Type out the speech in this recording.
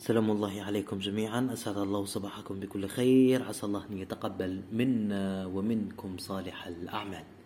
سلام الله عليكم جميعا، أسعد الله صباحكم بكل خير، عسى الله أن يتقبل منا ومنكم صالح الأعمال.